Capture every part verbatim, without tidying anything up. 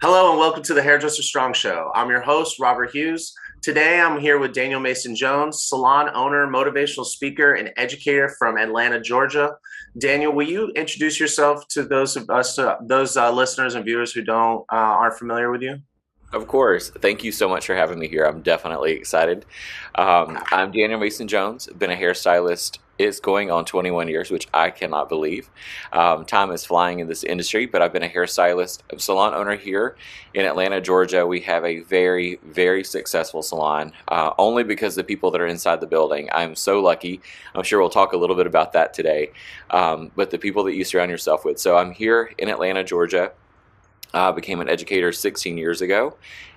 Hello and welcome to the Hairdresser Strong Show. I'm your host, Robert Hughes. Today I'm here with Daniel Mason-Jones, salon owner, motivational speaker, and educator from Atlanta, Georgia. Daniel, will you introduce yourself to those of us, uh, those uh, listeners and viewers who don't uh, aren't familiar with you? Of course. Thank you so much for having me here. I'm definitely excited. Um, I'm Daniel Mason-Jones. Been a hairstylist. It's going on twenty-one years, which I cannot believe. Um, time is flying in this industry, but I've been a hairstylist, a salon owner here in Atlanta, Georgia. We have a very, very successful salon, uh, only because the people that are inside the building. I'm so lucky. I'm sure we'll talk a little bit about that today, um, but the people that you surround yourself with. So I'm here in Atlanta, Georgia. I uh, became an educator sixteen years ago,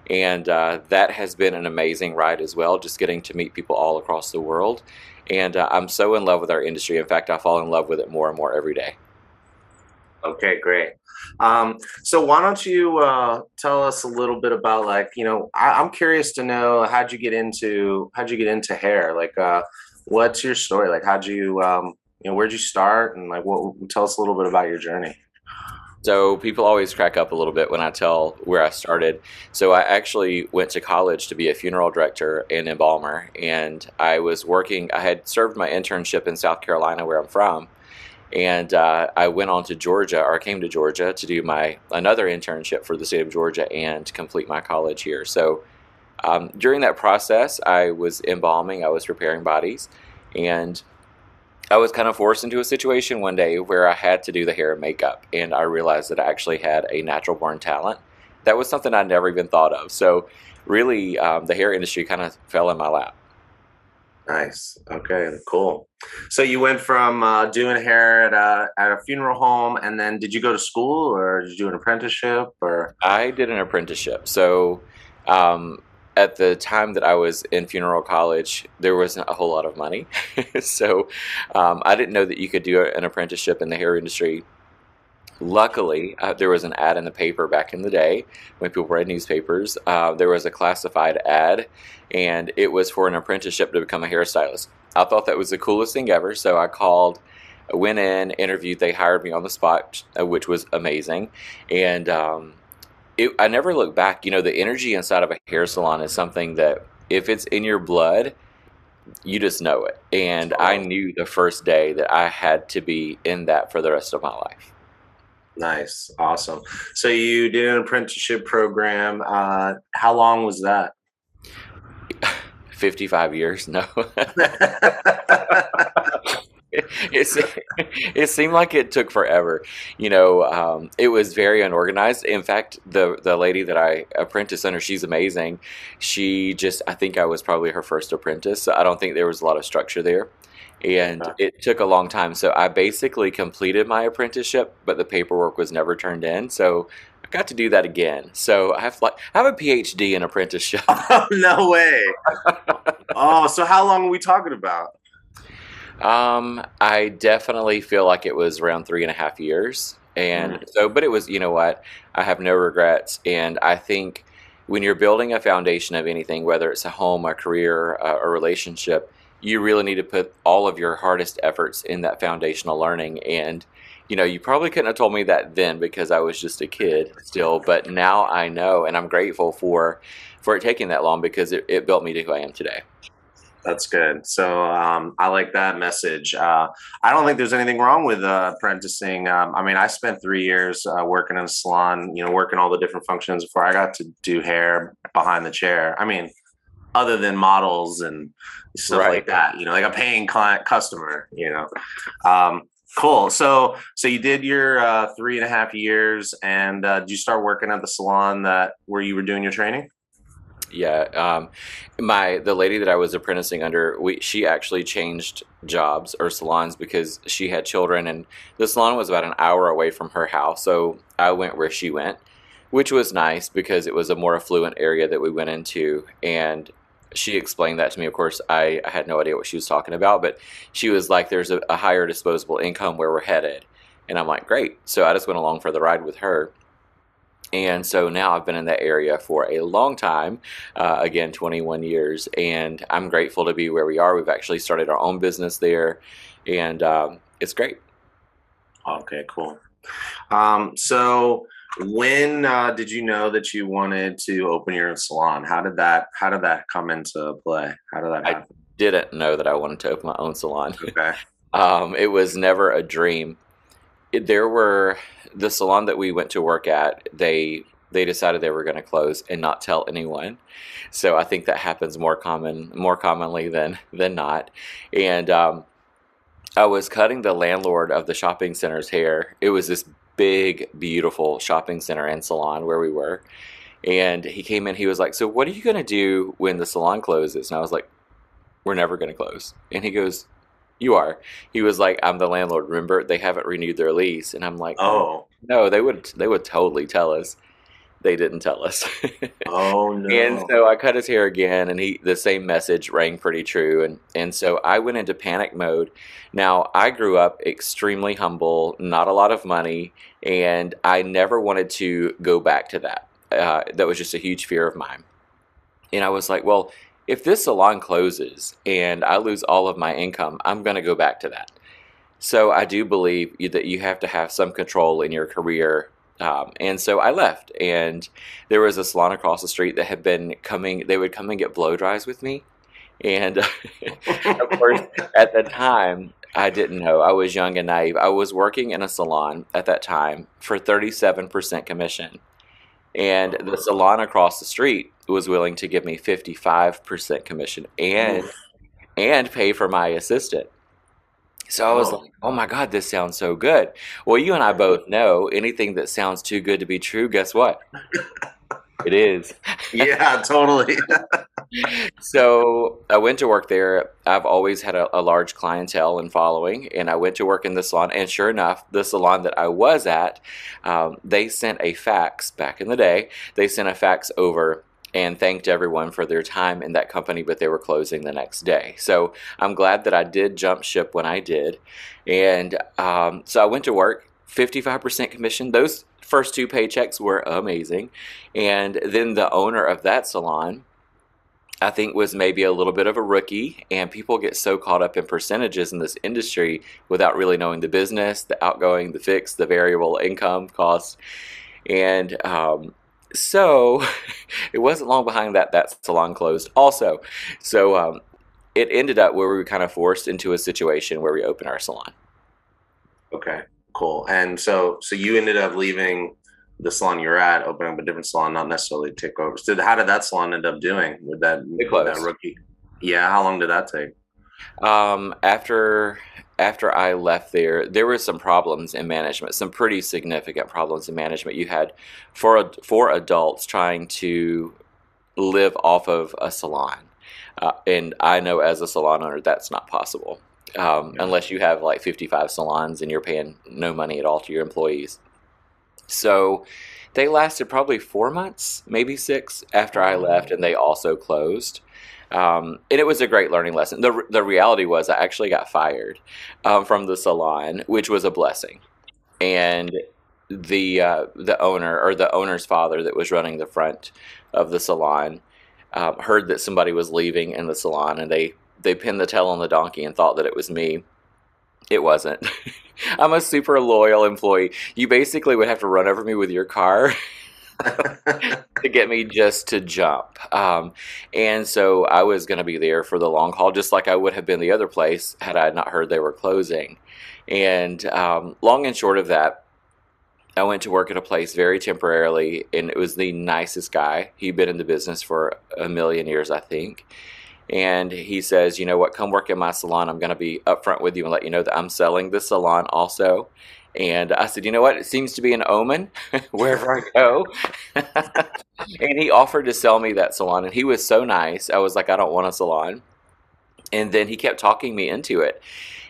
and uh, that has been an amazing ride as well, just getting to meet people all across the world. And uh, I'm so in love with our industry. In fact, I fall in love with it more and more every day. Okay, great. Um, so why don't you uh, tell us a little bit about, like, you know, I, I'm curious to know, how'd you get into, how'd you get into hair? Like, uh, what's your story? Like, how'd you, um, you know, where'd you start? And like, what, tell us a little bit about your journey. So people always crack up a little bit when I tell where I started. So I actually went to college to be a funeral director and embalmer. And I was working, I had served my internship in South Carolina, where I'm from. And uh, I went on to Georgia, or I came to Georgia to do my another internship for the state of Georgia and complete my college here. So um, during that process, I was embalming, I was repairing bodies, and I was kind of forced into a situation one day where I had to do the hair and makeup, and I realized that I actually had a natural born talent. That was something I never even thought of. So really, um, the hair industry kind of fell in my lap. Nice. Okay, cool. So you went from uh, doing hair at a, at a funeral home, and then did you go to school, or did you do an apprenticeship? Or I did an apprenticeship. So um, at the time that I was in funeral college, there wasn't a whole lot of money. so um, I didn't know that you could do an apprenticeship in the hair industry. Luckily, uh, there was an ad in the paper back in the day when people read newspapers. Uh, there was a classified ad, and it was for an apprenticeship to become a hairstylist. I thought that was the coolest thing ever, so I called, went in, interviewed. They hired me on the spot, which was amazing. And um It, I never look back. You know, the energy inside of a hair salon is something that if it's in your blood, you just know it. And I knew the first day that I had to be in that for the rest of my life. Nice. Awesome. So you did an apprenticeship program. Uh, how long was that? fifty-five years. No. It, it, it seemed like it took forever. You know, um, it was very unorganized. In fact, the, the lady that I apprenticed under, she's amazing. She just, I think I was probably her first apprentice. So I don't think there was a lot of structure there. And it took a long time. So I basically completed my apprenticeship, but the paperwork was never turned in. So I got to do that again. So I have like I have a P H D in apprenticeship. Oh, no way. Oh, so how long are we talking about? Um, I definitely feel like it was around three and a half years. And mm-hmm. so, but it was, you know what, I have no regrets. And I think when you're building a foundation of anything, whether it's a home, a career, a, a relationship, you really need to put all of your hardest efforts in that foundational learning. And, you know, you probably couldn't have told me that then because I was just a kid still, but now I know, and I'm grateful for, for it taking that long because it, it built me to who I am today. That's good. So um, I like that message. Uh, I don't think there's anything wrong with uh, apprenticing. Um, I mean, I spent three years uh, working in a salon, you know, working all the different functions before I got to do hair behind the chair. I mean, other than models and stuff right. like that, you know, like a paying client customer, you know. Um, cool. So so you did your uh, three and a half years and uh, did you start working at the salon that where you were doing your training? Yeah, um, my the lady that I was apprenticing under, we, she actually changed jobs or salons because she had children, and the salon was about an hour away from her house, so I went where she went, which was nice because it was a more affluent area that we went into, and she explained that to me. Of course, I, I had no idea what she was talking about, but she was like, there's a, a higher disposable income where we're headed, and I'm like, great. So I just went along for the ride with her. And so now I've been in that area for a long time, uh, again, twenty-one years, and I'm grateful to be where we are. We've actually started our own business there, and um, it's great. Okay, cool. Um, so When uh, did you know that you wanted to open your own salon? How did that How did that come into play? How did that happen? I didn't know that I wanted to open my own salon. Okay, um, it was never a dream. It, there were the salon that we went to work at. They they decided they were going to close and not tell anyone. So I think that happens more common more commonly than than not. And um, I was cutting the landlord of the shopping center's hair. It was this big, beautiful shopping center and salon where we were. And he came in, he was like, so what are you going to do when the salon closes? And I was like, we're never going to close. And he goes, you are. He was like, I'm the landlord. Remember, they haven't renewed their lease. And I'm like, oh, no, they would, they would totally tell us. They didn't tell us. Oh, no. And so I cut his hair again, and he the same message rang pretty true. And, and so I went into panic mode. Now, I grew up extremely humble, not a lot of money, and I never wanted to go back to that. Uh, that was just a huge fear of mine. And I was like, well, if this salon closes and I lose all of my income, I'm going to go back to that. So I do believe that you have to have some control in your career. Um, and so I left, and there was a salon across the street that had been coming, they would come and get blow dries with me. And of course, at the time, I didn't know. I was young and naive. I was working in a salon at that time for thirty-seven percent commission. And the salon across the street was willing to give me fifty-five percent commission and, and pay for my assistant. So I was like, oh my God, this sounds so good. Well, you and I both know anything that sounds too good to be true, guess what? It is. Yeah, totally. So I went to work there. I've always had a, a large clientele and following, and I went to work in the salon. And sure enough, the salon that I was at, um, they sent a fax back in the day. They sent a fax over and thanked everyone for their time in that company, but they were closing the next day. So I'm glad that I did jump ship when I did. And um, so I went to work, fifty-five percent commission. Those first two paychecks were amazing. And then the owner of that salon, I think, was maybe a little bit of a rookie, and people get so caught up in percentages in this industry without really knowing the business, the outgoing, the fixed, the variable income costs. And um so it wasn't long behind that that salon closed also. So um, it ended up where we were kind of forced into a situation where we opened our salon. Okay, cool. And so so you ended up leaving the salon you're at, opening up a different salon, not necessarily take over. So how did that salon end up doing with that, with that rookie? Yeah, how long did that take? Um, after after I left there, there were some problems in management, some pretty significant problems in management. You had four, four adults trying to live off of a salon. Uh, and I know as a salon owner, that's not possible, um, yeah. unless you have like fifty-five salons and you're paying no money at all to your employees. So they lasted probably four months, maybe six after I left, and they also closed. Um, and it was a great learning lesson. The The reality was I actually got fired um, from the salon, which was a blessing. And the uh, the owner or the owner's father that was running the front of the salon uh, heard that somebody was leaving in the salon, and they, they pinned the tail on the donkey and thought that it was me. It wasn't. I'm a super loyal employee. You basically would have to run over me with your car to get me just to jump. Um, and so I was going to be there for the long haul, just like I would have been the other place had I not heard they were closing. And um, long and short of that, I went to work at a place very temporarily, and it was the nicest guy. He'd been in the business for a million years, I think. And he says, you know what, come work in my salon. I'm going to be upfront with you and let you know that I'm selling this salon also. And I said, you know what? It seems to be an omen wherever I go. And he offered to sell me that salon. And he was so nice. I was like, I don't want a salon. And then he kept talking me into it.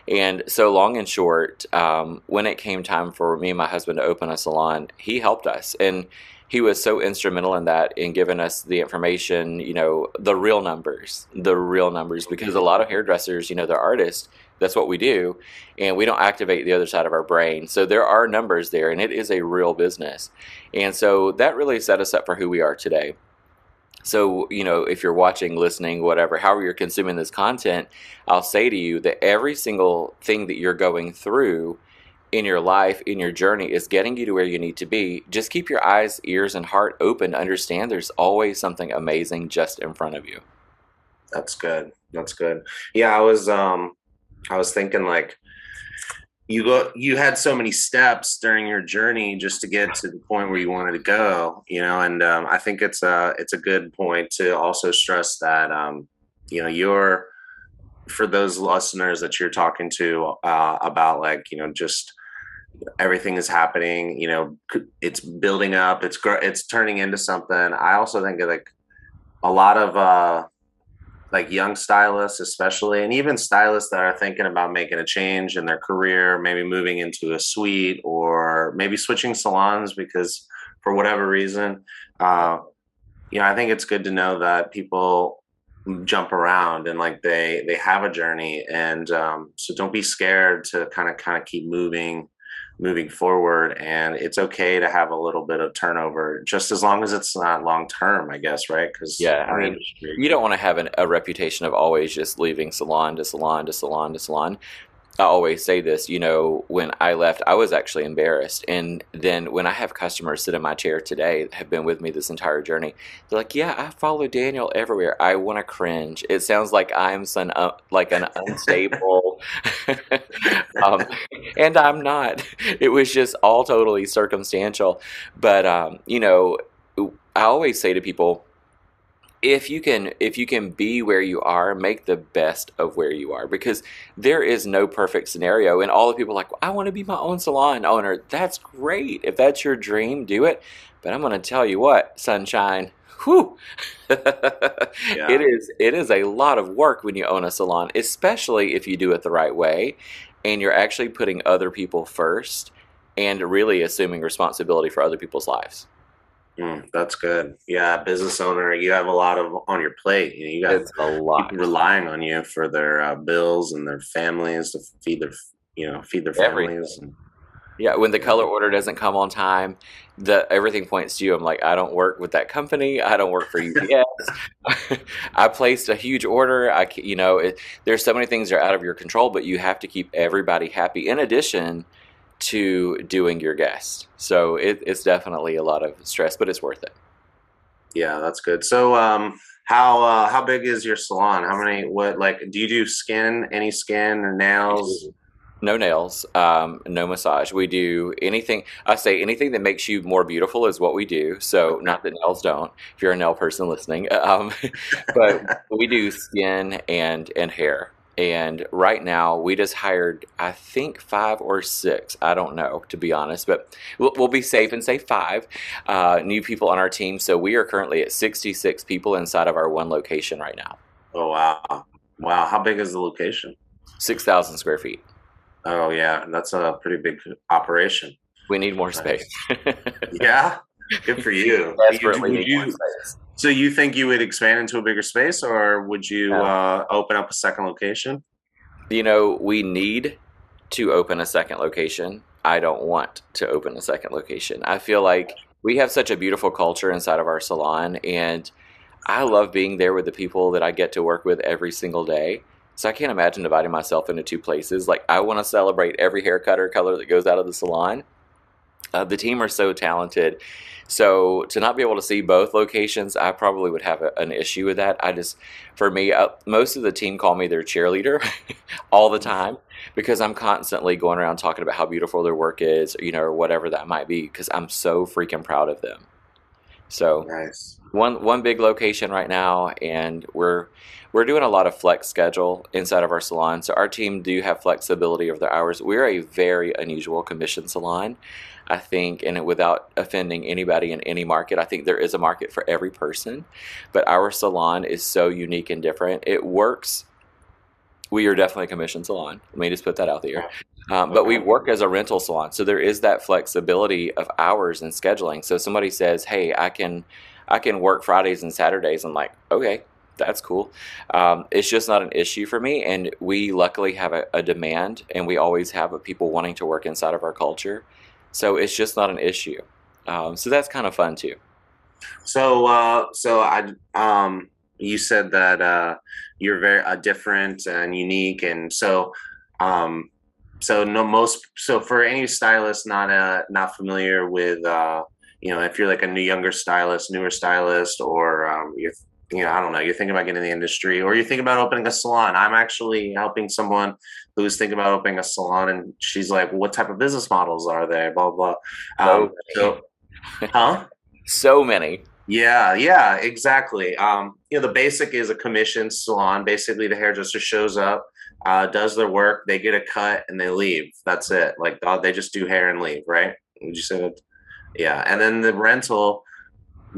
And so long and short, um, when it came time for me and my husband to open a salon, he helped us. And he was so instrumental in that, in giving us the information, you know, the real numbers, the real numbers, because a lot of hairdressers, you know, they're artists. That's what we do. And we don't activate the other side of our brain. So there are numbers there, and it is a real business. And so that really set us up for who we are today. So, you know, if you're watching, listening, whatever, however you're consuming this content, I'll say to you that every single thing that you're going through in your life, in your journey, is getting you to where you need to be. Just keep your eyes, ears, and heart open to understand there's always something amazing just in front of you. That's good. That's good. Yeah, I was um, I was thinking like you go, you had so many steps during your journey just to get to the point where you wanted to go, you know. And um, I think it's a it's a good point to also stress that um, you know, you're, for those listeners that you're talking to uh, about like, you know, just everything is happening, you know, it's building up, it's gr- it's turning into something. I also think of like a lot of uh, like young stylists, especially, and even stylists that are thinking about making a change in their career, maybe moving into a suite or maybe switching salons because for whatever reason, uh, you know, I think it's good to know that people jump around and like they, they have a journey. And um, so don't be scared to kind of, kind of keep moving, moving forward. And it's okay to have a little bit of turnover, just as long as it's not long-term, I guess. Right. Cause yeah, I mean, industry, you don't want to have an, a reputation of always just leaving salon to salon to salon to salon. I always say this, you know, when I left, I was actually embarrassed. And then when I have customers sit in my chair today that have been with me this entire journey, they're like, yeah, I follow Daniel everywhere. I want to cringe. It sounds like I'm some, uh, like an unstable, um, and I'm not. It was just all totally circumstantial. But, um, you know, I always say to people, If you can if you can be where you are, make the best of where you are, because there is no perfect scenario. And all the people are like, well, I want to be my own salon owner. That's great. If that's your dream, do it. But I'm going to tell you what, sunshine, whew. Yeah. It is it is a lot of work when you own a salon, especially if you do it the right way and you're actually putting other people first and really assuming responsibility for other people's lives. Mm, that's good. Yeah, business owner, you have a lot of on your plate. You know, you got it's a lot people relying on you for their uh, bills and their families to feed their, you know, feed their families. And, yeah, when the color order doesn't come on time, the everything points to you. I'm like, I don't work with that company. I don't work for U P S. I placed a huge order. I, you know, it, there's so many things that are out of your control, but you have to keep everybody happy. In addition to doing your guest. So it, it's definitely a lot of stress, but it's worth it. Yeah, that's good. So um, how uh, how big is your salon? How many, what, like, do you do skin, any skin or nails? No nails, um, no massage. We do anything, I say anything that makes you more beautiful is what we do. So not that nails don't, if you're a nail person listening, um, but we do skin and and hair. And right now, we just hired, I think, five or six. I don't know, to be honest. But we'll, we'll be safe and say five uh, new people on our team. So we are currently at sixty-six people inside of our one location right now. Oh, wow. Wow. How big is the location? six thousand square feet. Oh, yeah. That's a pretty big operation. We need more space. Yeah. Good for you. Desperately need more space. So you think you would expand into a bigger space, or would you uh, open up a second location? You know, we need to open a second location. I don't want to open a second location. I feel like we have such a beautiful culture inside of our salon, and I love being there with the people that I get to work with every single day. So I can't imagine dividing myself into two places. Like, I want to celebrate every haircut or color that goes out of the salon. Uh, the team are so talented. So to not be able to see both locations, I probably would have a, an issue with that. I just, for me, uh, most of the team call me their cheerleader all the time, because I'm constantly going around talking about how beautiful their work is, you know, or whatever that might be, because I'm so freaking proud of them. So nice. one one big location right now, and we're we're doing a lot of flex schedule inside of our salon. So our team do have flexibility over their hours. We're a very unusual commission salon, I think, and without offending anybody in any market. I think there is a market for every person, but our salon is so unique and different. It works. We are definitely a commission salon. Let me just put that out there. Um, but we work as a rental salon. So there is that flexibility of hours and scheduling. So somebody says, hey, I can I can work Fridays and Saturdays. I'm like, okay, that's cool. Um, it's just not an issue for me. And we luckily have a, a demand, and we always have people wanting to work inside of our culture. So it's just not an issue. Um, so that's kind of fun too. So uh, so I um. You said that uh, you're very uh, different and unique, and so um, so no most so for any stylist not uh not familiar with uh you know, if you're like a new younger stylist, newer stylist, or um, you're you know, I don't know, you're thinking about getting in the industry, or you think about opening a salon. I'm actually helping someone who's thinking about opening a salon, and she's like, well, "What type of business models are there?" Blah blah. Um, so, huh? So many. Yeah, yeah, exactly. Um, you know, the basic is a commission salon. Basically, the hairdresser shows up, uh, does their work, they get a cut, and they leave. That's it. Like they just do hair and leave, right? Would you say that? Yeah, and then the rental.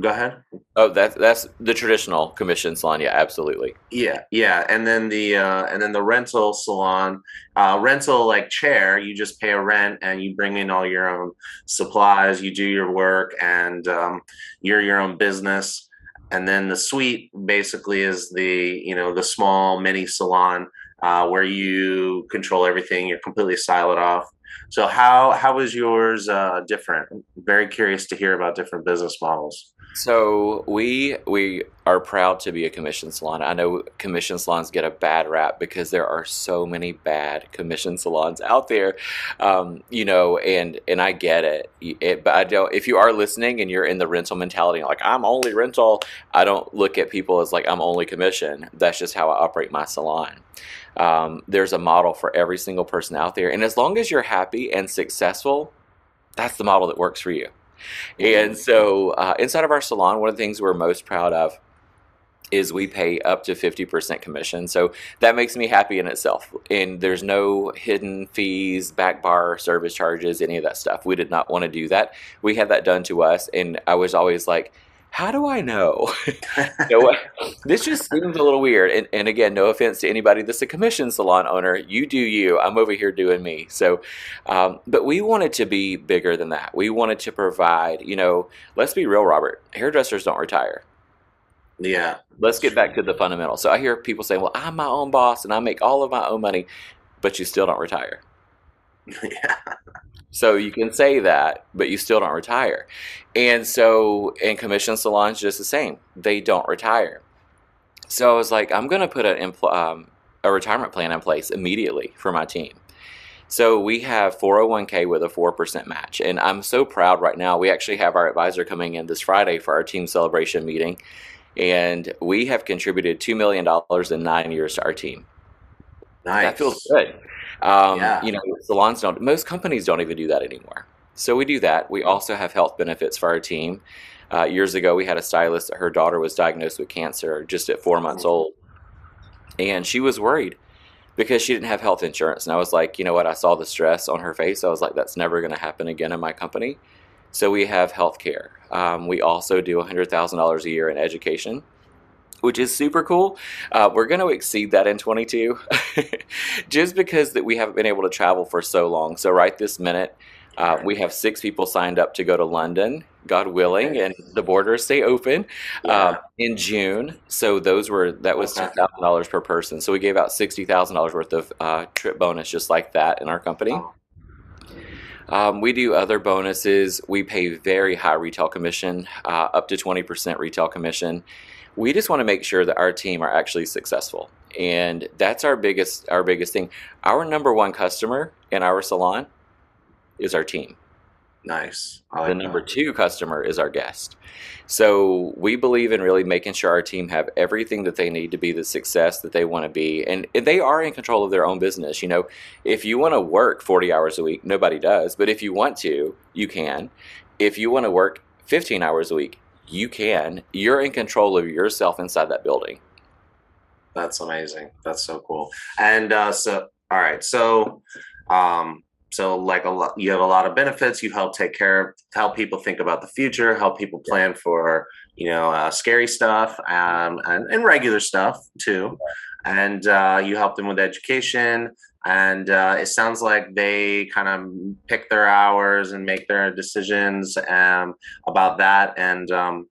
Go ahead. Oh, that's that's the traditional commission salon. Yeah, absolutely. Yeah, yeah, and then the uh, and then the rental salon, uh, rental like chair. You just pay a rent and you bring in all your own supplies. You do your work, and um, you're your own business. And then the suite basically is the you know the small mini salon uh, where you control everything. You're completely siloed off. So how how is yours uh, different? I'm very curious to hear about different business models. So we we are proud to be a commission salon. I know commission salons get a bad rap because there are so many bad commission salons out there, um, you know, and and I get it. it. But I don't. If you are listening and you're in the rental mentality, like I'm only rental, I don't look at people as like I'm only commission. That's just how I operate my salon. Um, there's a model for every single person out there, and as long as you're happy and successful, that's the model that works for you. And so uh, inside of our salon, one of the things we're most proud of is we pay up to fifty percent commission. So that makes me happy in itself. And there's no hidden fees, back bar, service charges, any of that stuff. We did not want to do that. We had that done to us. And I was always like, how do I know? no, this just seems a little weird. And, and again, no offense to anybody that's a commission salon owner. You do you. I'm over here doing me. So, um, but we wanted to be bigger than that. We wanted to provide, you know, let's be real, Robert. Hairdressers don't retire. Yeah. Let's get back to the fundamentals. So I hear people saying, well, I'm my own boss and I make all of my own money, but you still don't retire. Yeah. So you can say that, but you still don't retire. And so, and commission salons just the same. They don't retire. So I was like, I'm going to put an impl- um, a retirement plan in place immediately for my team. So we have four oh one k with a four percent match. And I'm so proud right now. We actually have our advisor coming in this Friday for our team celebration meeting. And we have contributed two million dollars in nine years to our team. Nice. That feels good. Um, yeah. You know, salons don't, most companies don't even do that anymore. So we do that. We also have health benefits for our team. Uh, years ago, we had a stylist that her daughter was diagnosed with cancer just at four months old. And she was worried because she didn't have health insurance. And I was like, you know what? I saw the stress on her face. I was like, that's never going to happen again in my company. So we have health care. Um, we also do one hundred thousand dollars a year in education, which is super cool. Uh, we're going to exceed that in twenty-two just because that we haven't been able to travel for so long. So right this minute, uh, we have six people signed up to go to London, God willing, and the borders stay open uh, in June. So those were that was two thousand dollars per person. So we gave out sixty thousand dollars worth of uh, trip bonus just like that in our company. Um, we do other bonuses. We pay very high retail commission, uh, up to twenty percent retail commission. We just want to make sure that our team are actually successful. And that's our biggest our biggest thing. Our number one customer in our salon is our team. Nice. Like the number that. two customer is our guest. So we believe in really making sure our team have everything that they need to be the success that they want to be. And they are in control of their own business. You know, if you want to work forty hours a week, nobody does. But if you want to, you can. If you want to work fifteen hours a week, you can. You're in control of yourself inside that building. That's amazing. That's so cool. And uh, so, all right. So, um, so like a lot, you have a lot of benefits. You help take care of, help people think about the future, help people plan for, you know, uh, scary stuff um, and, and regular stuff too. And uh, you help them with education. And uh, it sounds like they kind of pick their hours and make their decisions um, about that. And um,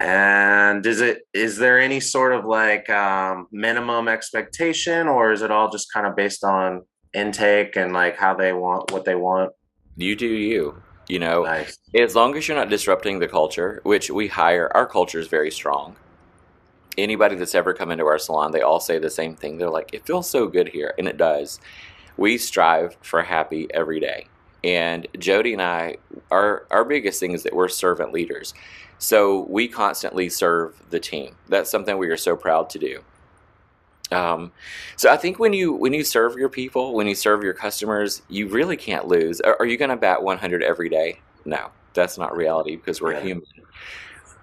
and is it is there any sort of like um, minimum expectation, or is it all just kind of based on intake and like how they want what they want? You do you. You know, nice. As long as you're not disrupting the culture, which we hire, our culture is very strong. Anybody that's ever come into our salon, they all say the same thing. They're like, it feels so good here. And it does. we strive for happy every day. And Jody and I, our, our biggest thing is that we're servant leaders. So we constantly serve the team. That's something we are so proud to do. Um, so I think when you when you serve your people, when you serve your customers, you really can't lose. Are, are you going to bat one hundred every day? No, that's not reality because we're yeah. human.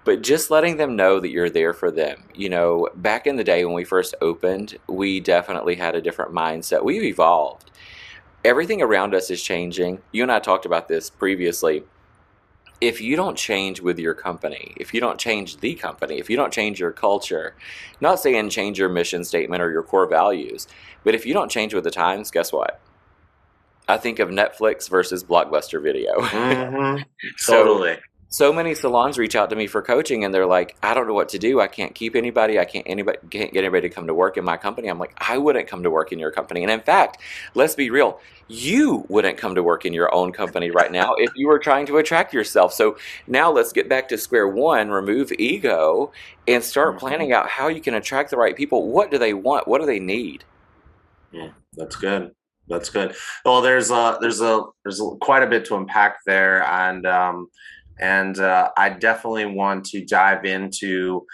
But just letting them know that you're there for them. You know, back in the day when we first opened, we definitely had a different mindset. We've evolved. Everything around us is changing. You and I talked about this previously. If you don't change with your company, if you don't change the company, if you don't change your culture, not saying change your mission statement or your core values, but if you don't change with the times, guess what? I think of Netflix versus Blockbuster Video. Mm-hmm. so, totally. So many salons reach out to me for coaching and they're like, I don't know what to do. I can't keep anybody. I can't anybody can't get anybody to come to work in my company. I'm like, I wouldn't come to work in your company. And in fact, let's be real. You wouldn't come to work in your own company right now if you were trying to attract yourself. So now let's get back to square one, remove ego, and start planning out how you can attract the right people. What do they want? What do they need? Yeah, that's good. That's good. Well, there's a, there's a, there's a, quite a bit to unpack there. And, um, And uh, I definitely want to dive into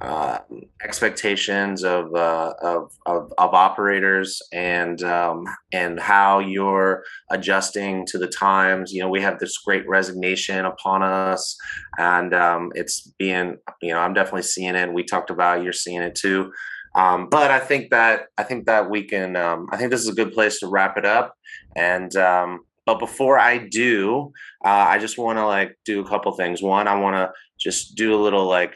uh, expectations of, uh, of of of operators and um, and how you're adjusting to the times. You know, we have this great resignation upon us, and um, it's being, you know, I'm definitely seeing it. We talked about you're seeing it too, um, but I think that I think that we can. Um, I think this is a good place to wrap it up, and. Um, But before I do, uh, I just want to like do a couple things. One, I want to just do a little like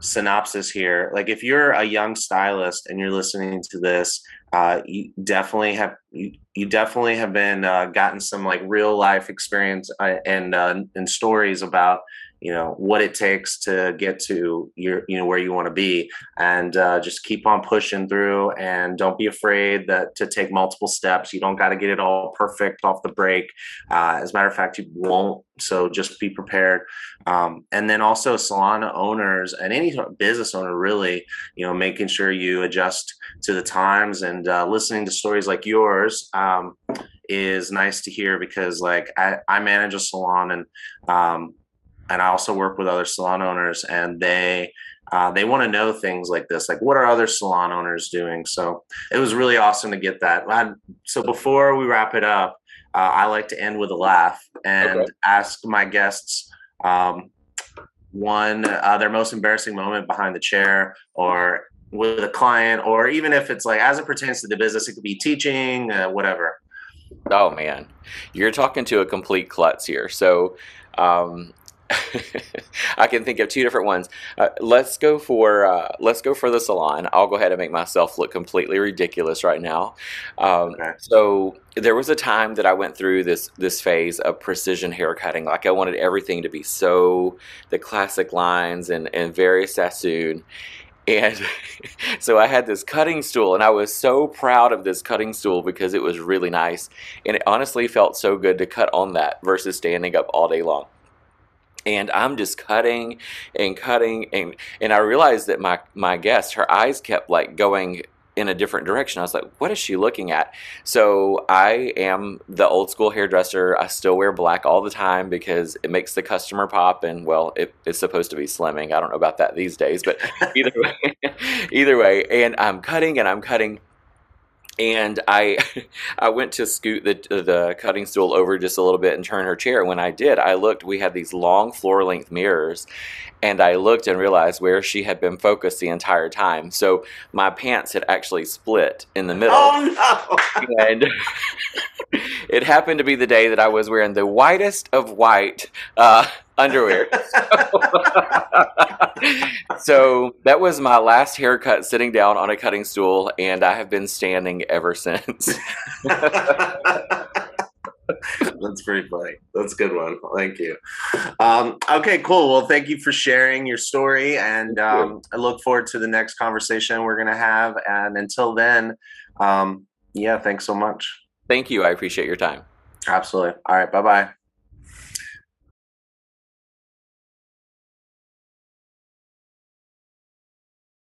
synopsis here. Like if you're a young stylist and you're listening to this, uh, you definitely have you, you definitely have been uh, gotten some like real life experience uh, and uh, and stories about, you know, what it takes to get to your, you know, where you want to be, and uh, just keep on pushing through and don't be afraid that to take multiple steps. You don't got to get it all perfect off the break. Uh, as a matter of fact, you won't. So just be prepared. Um, and then also salon owners and any business owner really, you know, making sure you adjust to the times and uh, listening to stories like yours. Um, is nice to hear because like I, I manage a salon and, um, and I also work with other salon owners, and they uh, they want to know things like this, like what are other salon owners doing? So it was really awesome to get that. So before we wrap it up, uh, I like to end with a laugh and okay. ask my guests um, one uh, their most embarrassing moment behind the chair or with a client, or even if it's like as it pertains to the business, it could be teaching, uh, whatever. Oh man, you're talking to a complete klutz here. So. Um... I can think of two different ones. Uh, let's go for uh, let's go for the salon. I'll go ahead and make myself look completely ridiculous right now. Um, okay. So there was a time that I went through this this phase of precision haircutting. Like I wanted everything to be so the classic lines and and very Sassoon. And so I had this cutting stool, and I was so proud of this cutting stool because it was really nice, and it honestly felt so good to cut on that versus standing up all day long. And I'm just cutting and cutting. And, and I realized that my, my guest, her eyes kept like going in a different direction. I was like, what is she looking at? So I am the old school hairdresser. I still wear black all the time because it makes the customer pop. And well, it, it's supposed to be slimming. I don't know about that these days, but either way, either way. And I'm cutting and I'm cutting. And I I went to scoot the the cutting stool over just a little bit and turn her chair. When I did, I looked. We had these long floor-length mirrors, and I looked and realized where she had been focused the entire time. So my pants had actually split in the middle. Oh, no! And it happened to be the day that I was wearing the whitest of white uh underwear. So that was my last haircut sitting down on a cutting stool, and I have been standing ever since. That's pretty funny. That's a good one. Thank you. Um, okay, cool. Well, thank you for sharing your story, and um, I look forward to the next conversation we're going to have. And until then, um, yeah, thanks so much. Thank you. I appreciate your time. Absolutely. All right. Bye-bye.